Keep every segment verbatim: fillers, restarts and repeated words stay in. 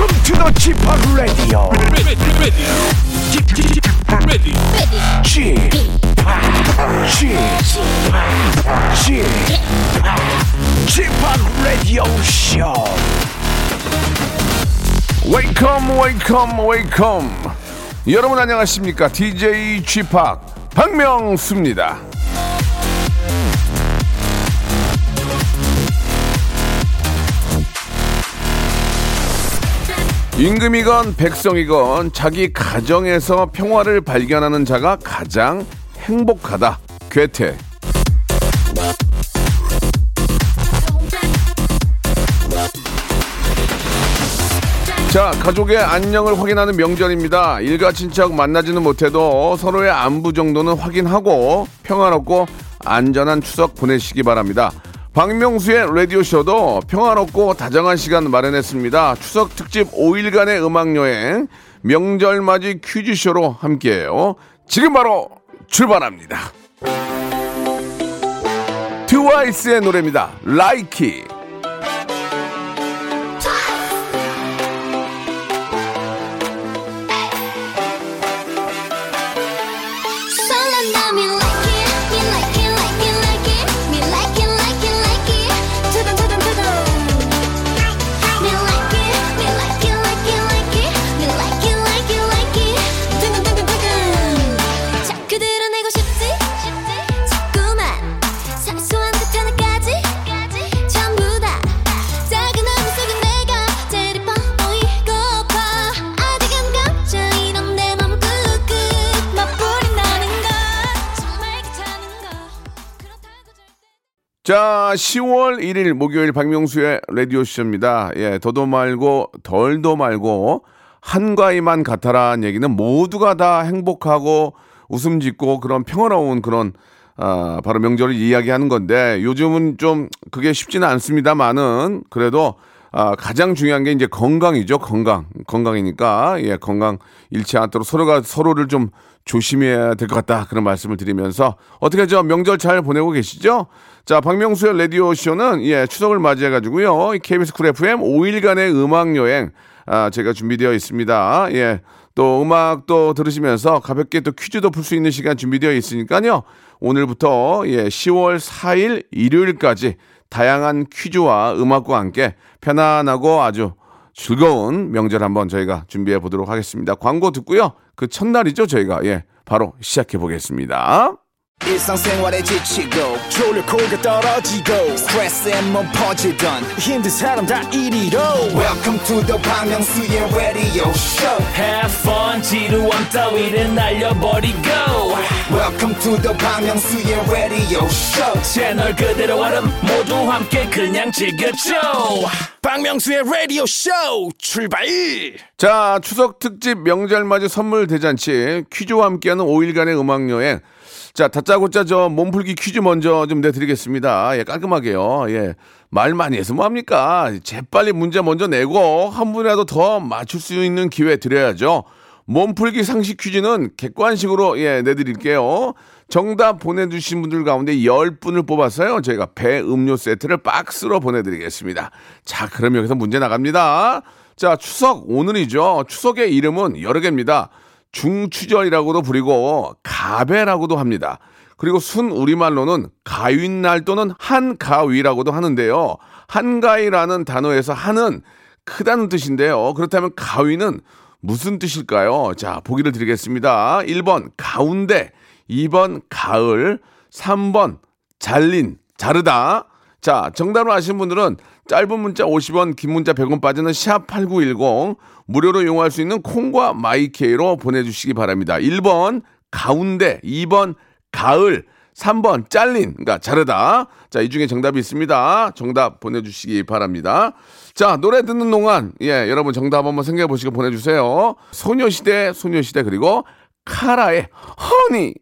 Welcome to the 쥐팍 Radio. 쥐팍 Radio Show. Welcome, welcome, welcome. 여러분 안녕하십니까? 디제이 쥐팍 박명수입니다. 임금이건 백성이건 자기 가정에서 평화를 발견하는 자가 가장 행복하다. 괴테. 자, 가족의 안녕을 확인하는 명절입니다. 일가친척 만나지는 못해도 서로의 안부 정도는 확인하고 평화롭고 안전한 추석 보내시기 바랍니다. 박명수의 라디오쇼도 평화롭고 다정한 시간 마련했습니다. 추석 특집 오일간의 음악여행, 명절맞이 퀴즈쇼로 함께해요. 지금 바로 출발합니다. 트와이스의 노래입니다. 라이키. 자, 시월 일일 목요일 박명수의 라디오쇼입니다. 예, 더도 말고 덜도 말고 한가위만 같아라는 얘기는 모두가 다 행복하고 웃음 짓고 그런 평화로운 그런 아, 바로 명절을 이야기하는 건데, 요즘은 좀 그게 쉽지는 않습니다만은 그래도 아, 가장 중요한 게 이제 건강이죠. 건강. 건강이니까 예, 건강 잃지 않도록 서로가 서로를 좀 조심해야 될 것 같다. 그런 말씀을 드리면서 어떻게 저 명절 잘 보내고 계시죠? 자, 박명수의 라디오쇼는 예, 추석을 맞이해가지고요. 케이비에스 쿨 에프엠 오일간의 음악여행 아, 제가 준비되어 있습니다. 예, 또 음악도 들으시면서 가볍게 또 퀴즈도 풀 수 있는 시간 준비되어 있으니까요. 오늘부터 예, 시월 사일 일요일까지 다양한 퀴즈와 음악과 함께 편안하고 아주 즐거운 명절 한번 저희가 준비해 보도록 하겠습니다. 광고 듣고요. 그 첫날이죠, 저희가. 예, 바로 시작해 보겠습니다. 일상생활에 지치고, 졸려 코가 떨어지고, 스트레스에 몸 퍼지던, 힘든 사람 다 이리로. Welcome to the 박명수의 radio show. Have fun, 지루한 따위를 날려버리고. Welcome to the 박명수의 radio show. 채널 그대로 얼음 모두 함께 그냥 즐겨줘. 박명수의 radio show 출발! 자, 추석 특집 명절맞이 선물 대잔치, 퀴즈와 함께하는 오일간의 음악여행. 자, 다짜고짜 저 몸풀기 퀴즈 먼저 좀 내드리겠습니다. 예, 깔끔하게요. 예, 말 많이 해서 뭐합니까? 재빨리 문제 먼저 내고 한 분이라도 더 맞출 수 있는 기회 드려야죠. 몸풀기 상식 퀴즈는 객관식으로 예, 내드릴게요. 정답 보내주신 분들 가운데 열 분을 뽑아서요. 저희가 배 음료 세트를 박스로 보내드리겠습니다. 자, 그럼 여기서 문제 나갑니다. 자, 추석 오늘이죠. 추석의 이름은 여러 개입니다. 중추절이라고도 부르고 가배라고도 합니다. 그리고 순 우리말로는 가윗날 또는 한가위라고도 하는데요. 한가위라는 단어에서 한은 크다는 뜻인데요. 그렇다면 가위는 무슨 뜻일까요? 자, 보기를 드리겠습니다. 일 번 가운데, 이 번 가을, 삼 번 잘린, 자르다. 자, 정답을 아시는 분들은 짧은 문자 오십 원, 긴 문자 백 원 빠지는 샵팔구일공 무료로 이용할 수 있는 콩과 마이케이로 보내주시기 바랍니다. 일 번 가운데, 이 번 가을, 삼 번 잘린, 그러니까 자르다. 자, 이 중에 정답이 있습니다. 정답 보내주시기 바랍니다. 자, 노래 듣는 동안 예, 여러분 정답 한번 생각해보시고 보내주세요. 소녀시대, 소녀시대 그리고 카라의 허니.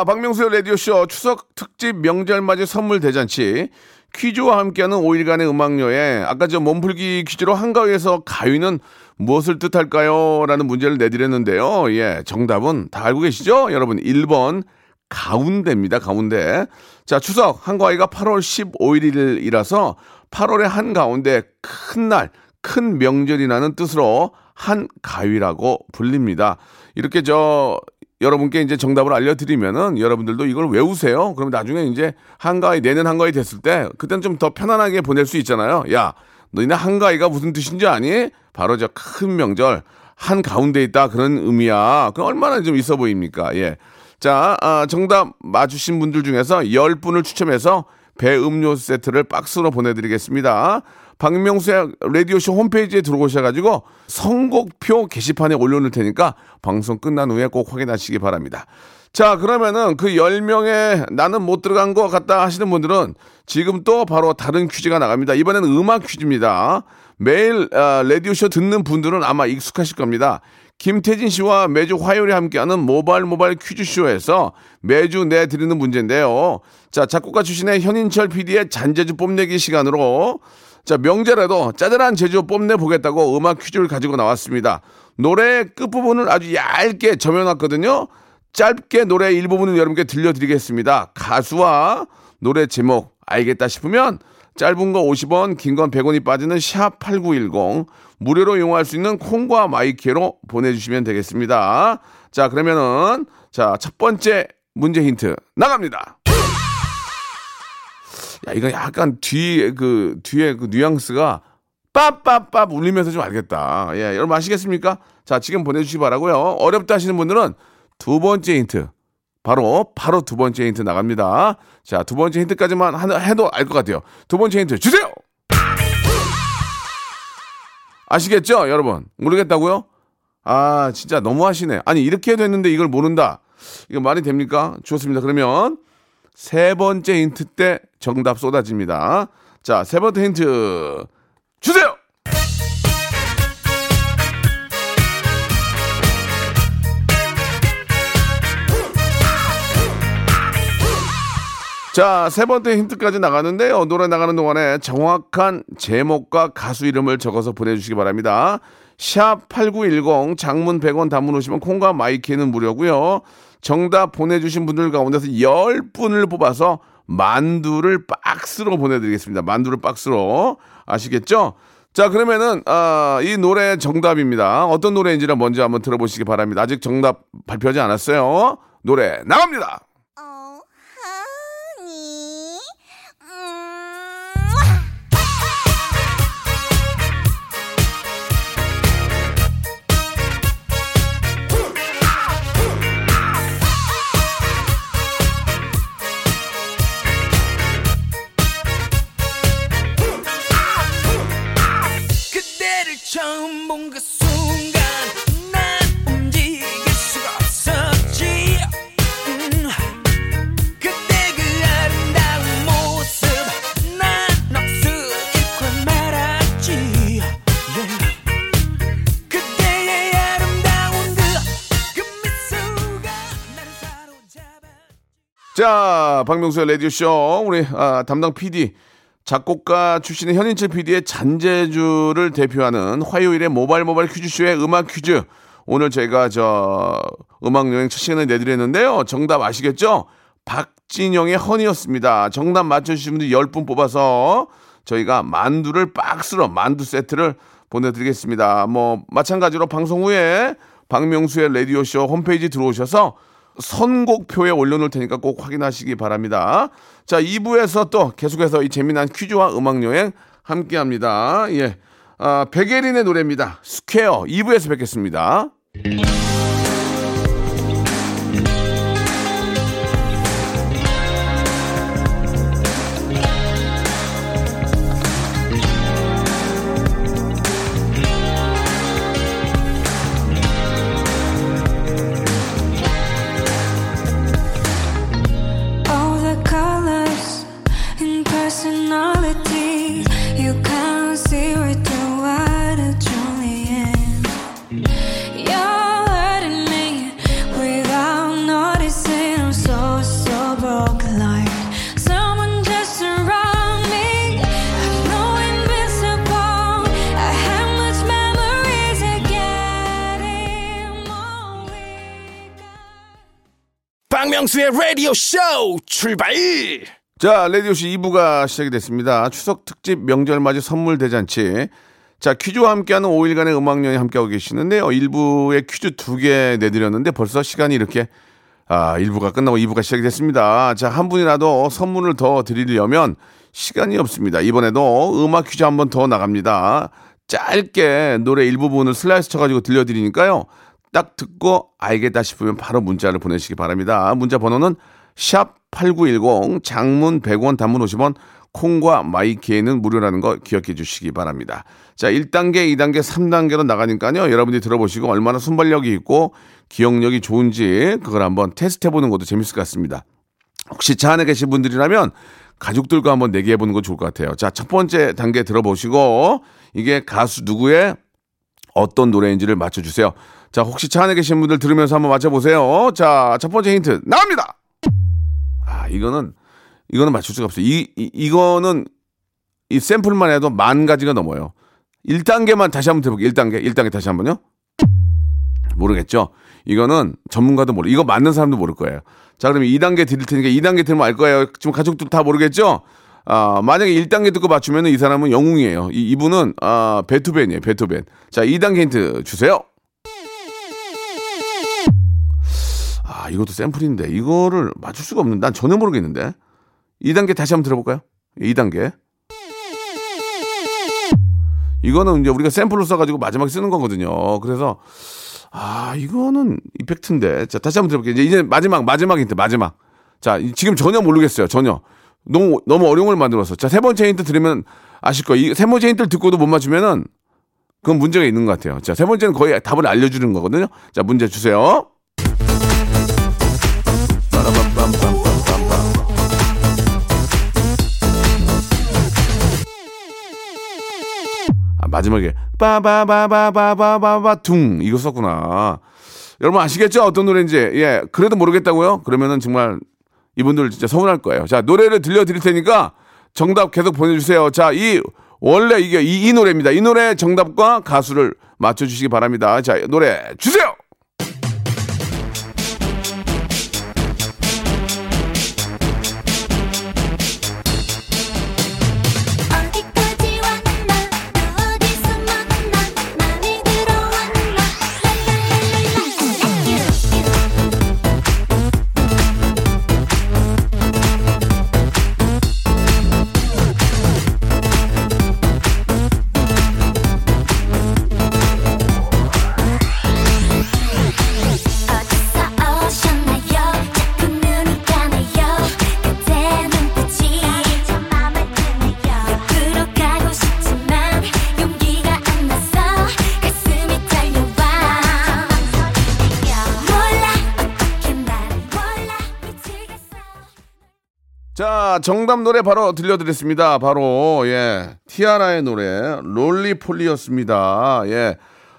자, 박명수의 라디오쇼 추석 특집 명절맞이 선물 대잔치 퀴즈와 함께하는 오 일간의 음악여행. 아까 저 몸풀기 퀴즈로 한가위에서 가위는 무엇을 뜻할까요? 라는 문제를 내드렸는데요. 예, 정답은 다 알고 계시죠? 여러분, 일 번 가운데입니다. 가운데. 자, 추석 한가위가 팔월 십오일이라서 팔월의 한가운데 큰 날, 큰 명절이라는 뜻으로 한가위라고 불립니다. 이렇게 저 여러분께 이제 정답을 알려드리면은 여러분들도 이걸 외우세요. 그럼 나중에 이제 한가위, 내년 한가위 됐을 때 그때는 좀 더 편안하게 보낼 수 있잖아요. 야, 너희는 한가위가 무슨 뜻인지 아니? 바로 저 큰 명절, 한가운데 있다. 그런 의미야. 그럼 얼마나 좀 있어 보입니까? 예. 자, 아, 정답 맞으신 분들 중에서 열 분을 추첨해서 배 음료 세트를 박스로 보내드리겠습니다. 박명수의 라디오쇼 홈페이지에 들어오셔가지고 선곡표 게시판에 올려놓을 테니까 방송 끝난 후에 꼭 확인하시기 바랍니다. 자, 그러면은 그 열 명에 나는 못 들어간 것 같다 하시는 분들은 지금 또 바로 다른 퀴즈가 나갑니다. 이번에는 음악 퀴즈입니다. 매일 어, 라디오쇼 듣는 분들은 아마 익숙하실 겁니다. 김태진 씨와 매주 화요일에 함께하는 모바일 모바일 퀴즈쇼에서 매주 내드리는 문제인데요. 자, 작곡가 출신의 현인철 피디의 잔재주 뽐내기 시간으로 자, 명절에도 짜잘한 제주 뽐내보겠다고 음악 퀴즈를 가지고 나왔습니다. 노래 끝부분을 아주 얇게 점여놨거든요. 짧게 노래 일부분을 여러분께 들려드리겠습니다. 가수와 노래 제목 알겠다 싶으면 짧은 거 오십 원, 긴 건 백 원이 빠지는 샵 팔구일공 무료로 이용할 수 있는 콩과 마이키로 보내주시면 되겠습니다. 자, 그러면은 자, 첫 번째 문제 힌트 나갑니다. 야, 이건 약간 뒤에 그 뒤에 그 뉘앙스가 ปั๊ปั๊ปั๊ 울리면서 좀 알겠다. 예, 여러분 아시겠습니까? 자, 지금 보내주시기 바라고요. 어렵다 하시는 분들은 두 번째 힌트 바로 바로 두 번째 힌트 나갑니다. 자, 두 번째 힌트까지만 해도 알 것 같아요. 두 번째 힌트 주세요. 아시겠죠, 여러분? 모르겠다고요? 아, 진짜 너무 하시네. 아니, 이렇게 해도 했는데 이걸 모른다. 이거 말이 됩니까? 좋습니다. 그러면 세 번째 힌트 때 정답 쏟아집니다. 자, 세 번째 힌트 주세요. 자, 세 번째 힌트까지 나가는데요. 노래 나가는 동안에 정확한 제목과 가수 이름을 적어서 보내주시기 바랍니다. 샵 팔구일공 장문 백 원 단문 오시면 콩과 마이키는 무료고요. 정답 보내주신 분들 가운데서 열 분을 뽑아서 만두를 박스로 보내드리겠습니다. 만두를 박스로. 아시겠죠? 자, 그러면은 어, 이 노래 정답입니다. 어떤 노래인지를 먼저 한번 들어보시기 바랍니다. 아직 정답 발표하지 않았어요. 노래 나갑니다. 자, 박명수의 라디오쇼 우리 아, 담당 피디 작곡가 출신의 현인철 피디의 잔재주를 대표하는 화요일의 모바일 모바일 퀴즈쇼의 음악 퀴즈. 오늘 저희가 저 음악여행 첫 시간을 내드렸는데요. 정답 아시겠죠? 박진영의 허니였습니다. 정답 맞춰주신 분들 열 분 뽑아서 저희가 만두를 박스로 만두 세트를 보내드리겠습니다. 뭐 마찬가지로 방송 후에 박명수의 라디오쇼 홈페이지 들어오셔서 선곡표에 올려놓을 테니까 꼭 확인하시기 바랍니다. 자, 이 부에서 또 계속해서 이 재미난 퀴즈와 음악여행 함께합니다. 예, 아, 백예린의 노래입니다. 스퀘어. 이 부에서 뵙겠습니다. You're 박명수의 라디오 쇼 출발. 자, 라디오 쇼 이 부가 시작이 됐습니다. 추석 특집 명절 맞이 선물 대잔치. 자, 퀴즈와 함께하는 오 일간의 음악여행 함께하고 계시는데요. 일 부에 퀴즈 두 개 내드렸는데 벌써 시간이 이렇게 아, 일 부가 끝나고 이 부가 시작이 됐습니다. 자, 한 분이라도 선물을 더 드리려면 시간이 없습니다. 이번에도 음악 퀴즈 한 번 더 나갑니다. 짧게 노래 일부분을 슬라이스 쳐가지고 들려드리니까요. 딱 듣고 알겠다 싶으면 바로 문자를 보내시기 바랍니다. 문자 번호는 샵 팔구일공, 장문 백 원, 단문 오십 원, 콩과 마이키에는 무료라는 거 기억해 주시기 바랍니다. 자, 일 단계, 이 단계, 삼 단계로 나가니까요. 여러분들이 들어보시고 얼마나 순발력이 있고 기억력이 좋은지 그걸 한번 테스트해보는 것도 재밌을 것 같습니다. 혹시 차 안에 계신 분들이라면 가족들과 한번 내기해보는 거 좋을 것 같아요. 자, 첫 번째 단계 들어보시고 이게 가수 누구의 어떤 노래인지를 맞춰주세요. 자, 혹시 차 안에 계신 분들 들으면서 한번 맞춰보세요. 자, 첫 번째 힌트 나갑니다. 아, 이거는 이거는 맞출 수가 없어요. 이, 이, 이거는 이 샘플만 해도 만 가지가 넘어요. 일 단계만 다시 한번 해볼게요. 일 단계. 일 단계 다시 한번요. 모르겠죠? 이거는 전문가도 모르, 이거 맞는 사람도 모를 거예요. 자, 그러면 이 단계 드릴 테니까 이 단계 들으면 알 거예요. 지금 가족도 다 모르겠죠? 아, 만약에 일 단계 듣고 맞추면 이 사람은 영웅이에요. 이, 이분은, 아, 베토벤이에요. 베토벤. 자, 이 단계 힌트 주세요. 아, 이것도 샘플인데, 이거를 맞출 수가 없는데, 난 전혀 모르겠는데. 이 단계 다시 한번 들어볼까요? 이 단계. 이거는 이제 우리가 샘플로 써가지고 마지막에 쓰는 거거든요. 그래서, 아, 이거는 이펙트인데. 자, 다시 한번 들어볼게요. 이제, 이제 마지막, 마지막 힌트, 마지막. 자, 지금 전혀 모르겠어요. 전혀. 너무, 너무 어려운 걸 만들었어. 자, 세 번째 힌트 들으면 아실 거예요. 이, 세 번째 힌트를 듣고도 못 맞추면은 그건 문제가 있는 것 같아요. 자, 세 번째는 거의 답을 알려주는 거거든요. 자, 문제 주세요. 마지막에 빠바바바바바바바둥 이거 썼구나. 여러분 아시겠죠? 어떤 노래인지. 예, 그래도 모르겠다고요? 그러면은 정말 이분들 진짜 서운할 거예요. 자, 노래를 들려드릴 테니까 정답 계속 보내주세요. 자, 이 원래 이게 이, 이 노래입니다. 이 노래 정답과 가수를 맞춰주시기 바랍니다. 자, 노래 주세요. 자, 정답 노래 바로 들려드렸습니다. 바로, 예, 티아라의 노래, 롤리폴리였습니다. 예,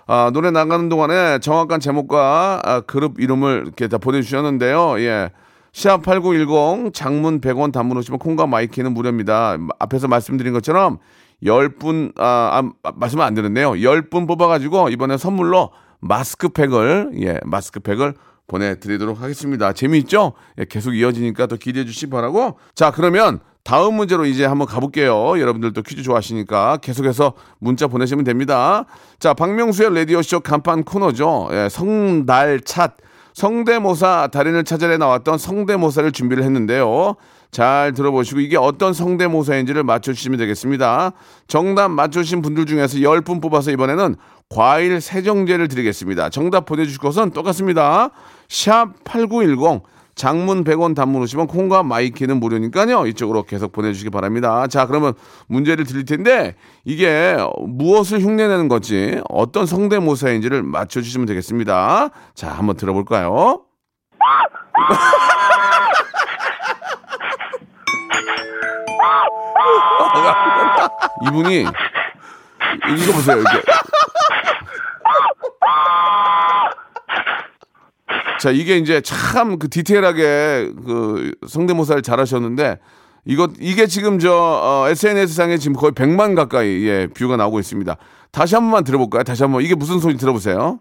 아, 노래 나가는 동안에 정확한 제목과 아, 그룹 이름을 이렇게 다 보내주셨는데요. 예, 샵팔구일공, 장문 백 원, 단문 오시면 콩과 마이키는 무료입니다. 앞에서 말씀드린 것처럼 십 분, 아, 아 말씀은 안 드렸네요. 십 분 뽑아가지고 이번에 선물로 마스크팩을, 예, 마스크팩을 보내드리도록 하겠습니다. 재미있죠? 예, 계속 이어지니까 더 기대해 주시기 바라고. 자, 그러면 다음 문제로 이제 한번 가볼게요. 여러분들도 퀴즈 좋아하시니까 계속해서 문자 보내시면 됩니다. 자, 박명수의 라디오쇼 간판 코너죠. 예, 성달찻. 성대모사 달인을 찾아내 나왔던 성대모사를 준비를 했는데요. 잘 들어보시고 이게 어떤 성대모사인지를 맞춰주시면 되겠습니다. 정답 맞춰주신 분들 중에서 십 분 뽑아서 이번에는 과일 세정제를 드리겠습니다. 정답 보내주실 것은 똑같습니다. 샵팔구일공, 장문 백 원, 단문 오십 원, 콩과 마이키는 무료니까요. 이쪽으로 계속 보내주시기 바랍니다. 자, 그러면 문제를 드릴 텐데 이게 무엇을 흉내내는 건지 어떤 성대모사인지를 맞춰주시면 되겠습니다. 자, 한번 들어볼까요? 이분이 이거 보세요. 이게. 자, 이게 이제 참 그 디테일하게 그 성대모사를 잘하셨는데 이거 이게 지금 저 어, 에스엔에스 상에 지금 거의 백만 가까이 예, 뷰가 나오고 있습니다. 다시 한 번만 들어볼까요? 다시 한번 이게 무슨 소리 들어보세요.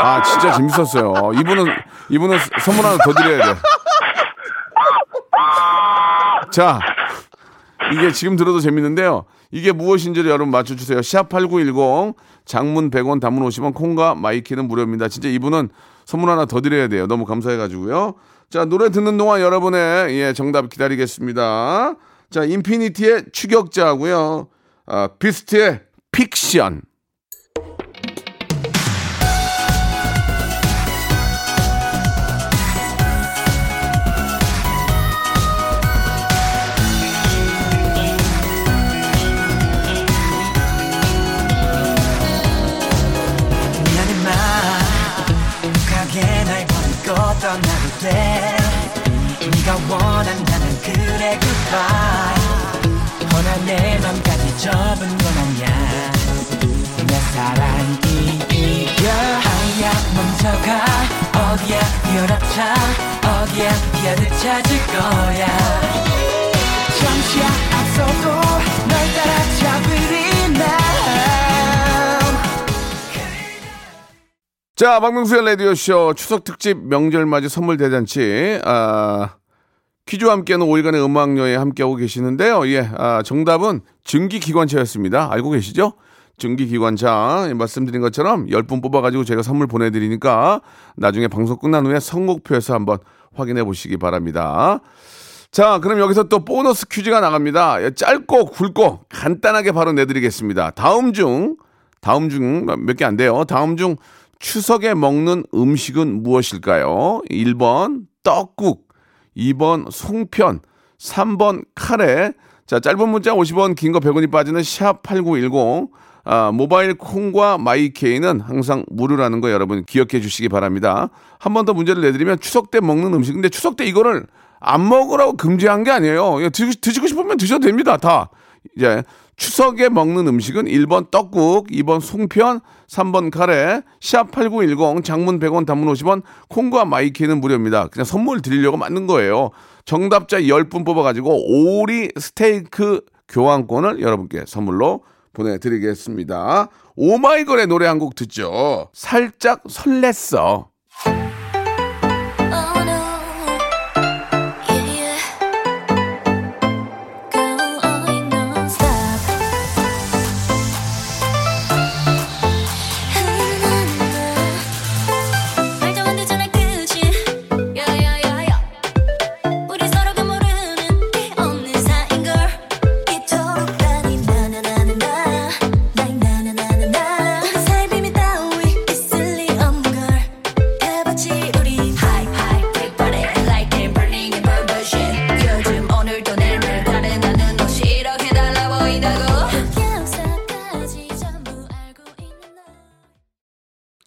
아, 진짜 재밌었어요. 이분은, 이분은 선물 하나 더 드려야 돼. 자, 이게 지금 들어도 재밌는데요. 이게 무엇인지를 여러분 맞춰주세요. 샵팔구일공, 장문 백 원, 단문 오십 원, 콩과 마이키는 무료입니다. 진짜 이분은 선물 하나 더 드려야 돼요. 너무 감사해가지고요. 자, 노래 듣는 동안 여러분의 예, 정답 기다리겠습니다. 자, 인피니티의 추격자고요. 아, 비스트의 픽션. 네가 원한다면 그래 goodbye 허나 내 맘까지 접은 건 아냐 내 사랑이 이겨 아야 멈춰가 어디야 열어차 어디야 길을 찾을 거야 잠시야 앞서도 널 따라잡으리 나 자, 박명수의 라디오쇼 추석특집 명절맞이 선물대잔치. 아, 퀴즈와 함께하는 오일간의 음악여행 함께하고 계시는데요. 예, 아, 정답은 증기기관차였습니다. 알고 계시죠? 증기기관차. 말씀드린 것처럼 열 분 뽑아가지고 제가 선물 보내드리니까 나중에 방송 끝난 후에 선곡표에서 한번 확인해 보시기 바랍니다. 자, 그럼 여기서 또 보너스 퀴즈가 나갑니다. 짧고 굵고 간단하게 바로 내드리겠습니다. 다음 중, 다음 중 몇 개 안 돼요. 다음 중 추석에 먹는 음식은 무엇일까요? 일 번 떡국, 이 번 송편, 삼 번 카레. 자, 짧은 문자 오십 원, 긴 거 백 원이 빠지는 샵팔구일공. 아, 모바일 콩과 마이케이는 항상 무료라는 거 여러분 기억해 주시기 바랍니다. 한 번 더 문제를 내드리면 추석 때 먹는 음식. 근데 추석 때 이거를 안 먹으라고 금지한 게 아니에요. 드시고 싶으면 드셔도 됩니다. 다. 이제 추석에 먹는 음식은 일 번 떡국, 이 번 송편, 삼 번 카레. 샵팔구일공, 장문 백 원, 단문 오십 원, 콩과 마이키는 무료입니다. 그냥 선물 드리려고 만든 거예요. 정답자 열 분 뽑아가지고 오리 스테이크 교환권을 여러분께 선물로 보내드리겠습니다. 오마이걸의 노래 한 곡 듣죠. 살짝 설렜어.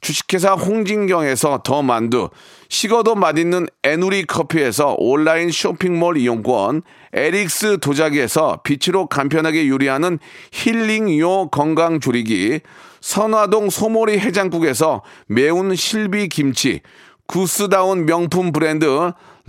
주식회사 홍진경에서 더 만두, 식어도 맛있는 애누리 커피에서 온라인 쇼핑몰 이용권, 에릭스 도자기에서 빛으로 간편하게 요리하는 힐링요 건강조리기, 선화동 소모리 해장국에서 매운 실비김치, 구스다운 명품 브랜드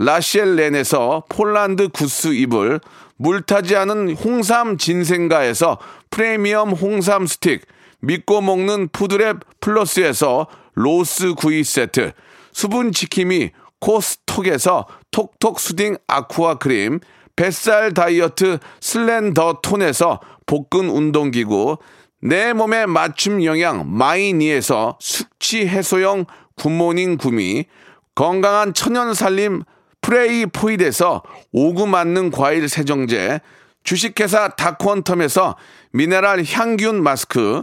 라쉘렌에서 폴란드 구스 이불, 물타지 않은 홍삼 진생가에서 프리미엄 홍삼 스틱, 믿고 먹는 푸드랩 플러스에서 로스 구이 세트, 수분 지킴이 코스톡에서 톡톡 수딩 아쿠아 크림, 뱃살 다이어트 슬렌더 톤에서 복근 운동기구, 내 몸에 맞춤 영양 마이니에서 숙취 해소용 굿모닝 구미, 건강한 천연 살림 프레이 포일에서 오구 맞는 과일 세정제, 주식회사 다콘텀에서 미네랄 향균 마스크,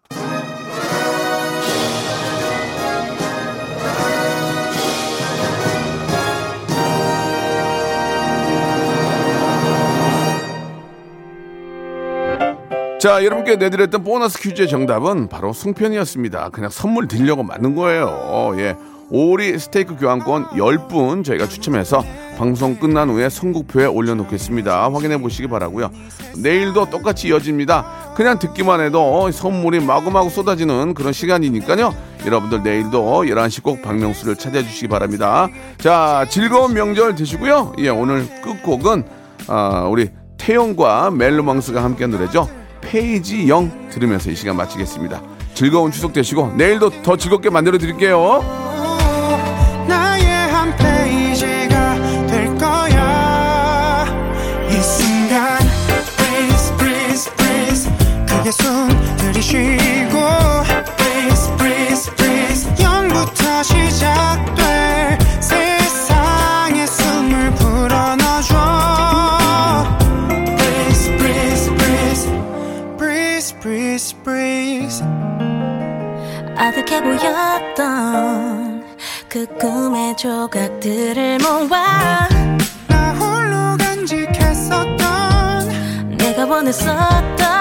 자, 여러분께 내드렸던 보너스 퀴즈의 정답은 바로 송편이었습니다. 그냥 선물 드리려고 만든 거예요. 예, 오리 스테이크 교환권 열 분 저희가 추첨해서 방송 끝난 후에 선곡표에 올려놓겠습니다. 확인해 보시기 바라고요. 내일도 똑같이 이어집니다. 그냥 듣기만 해도 선물이 마구마구 쏟아지는 그런 시간이니까요. 여러분들 내일도 열한 시 꼭 박명수를 찾아주시기 바랍니다. 자, 즐거운 명절 되시고요. 예, 오늘 끝곡은 아, 우리 태용과 멜로망스가 함께한 노래죠. 케이지영 들으면서 이 시간 마치겠습니다. 즐거운 추석 되시고 내일도 더 즐겁게 만들어 드릴게요. 나의 한 페이지가 될 거야. 이 순간 breeze breeze breeze 크게 숨 들이쉬고 breeze breeze breeze 영부터 시작될 세상에 숨을 불어넣어줘. Breeze, breeze. 아득해 보였던 그 꿈의 조각들을 모아 나 홀로 간직했었던 내가 원했었던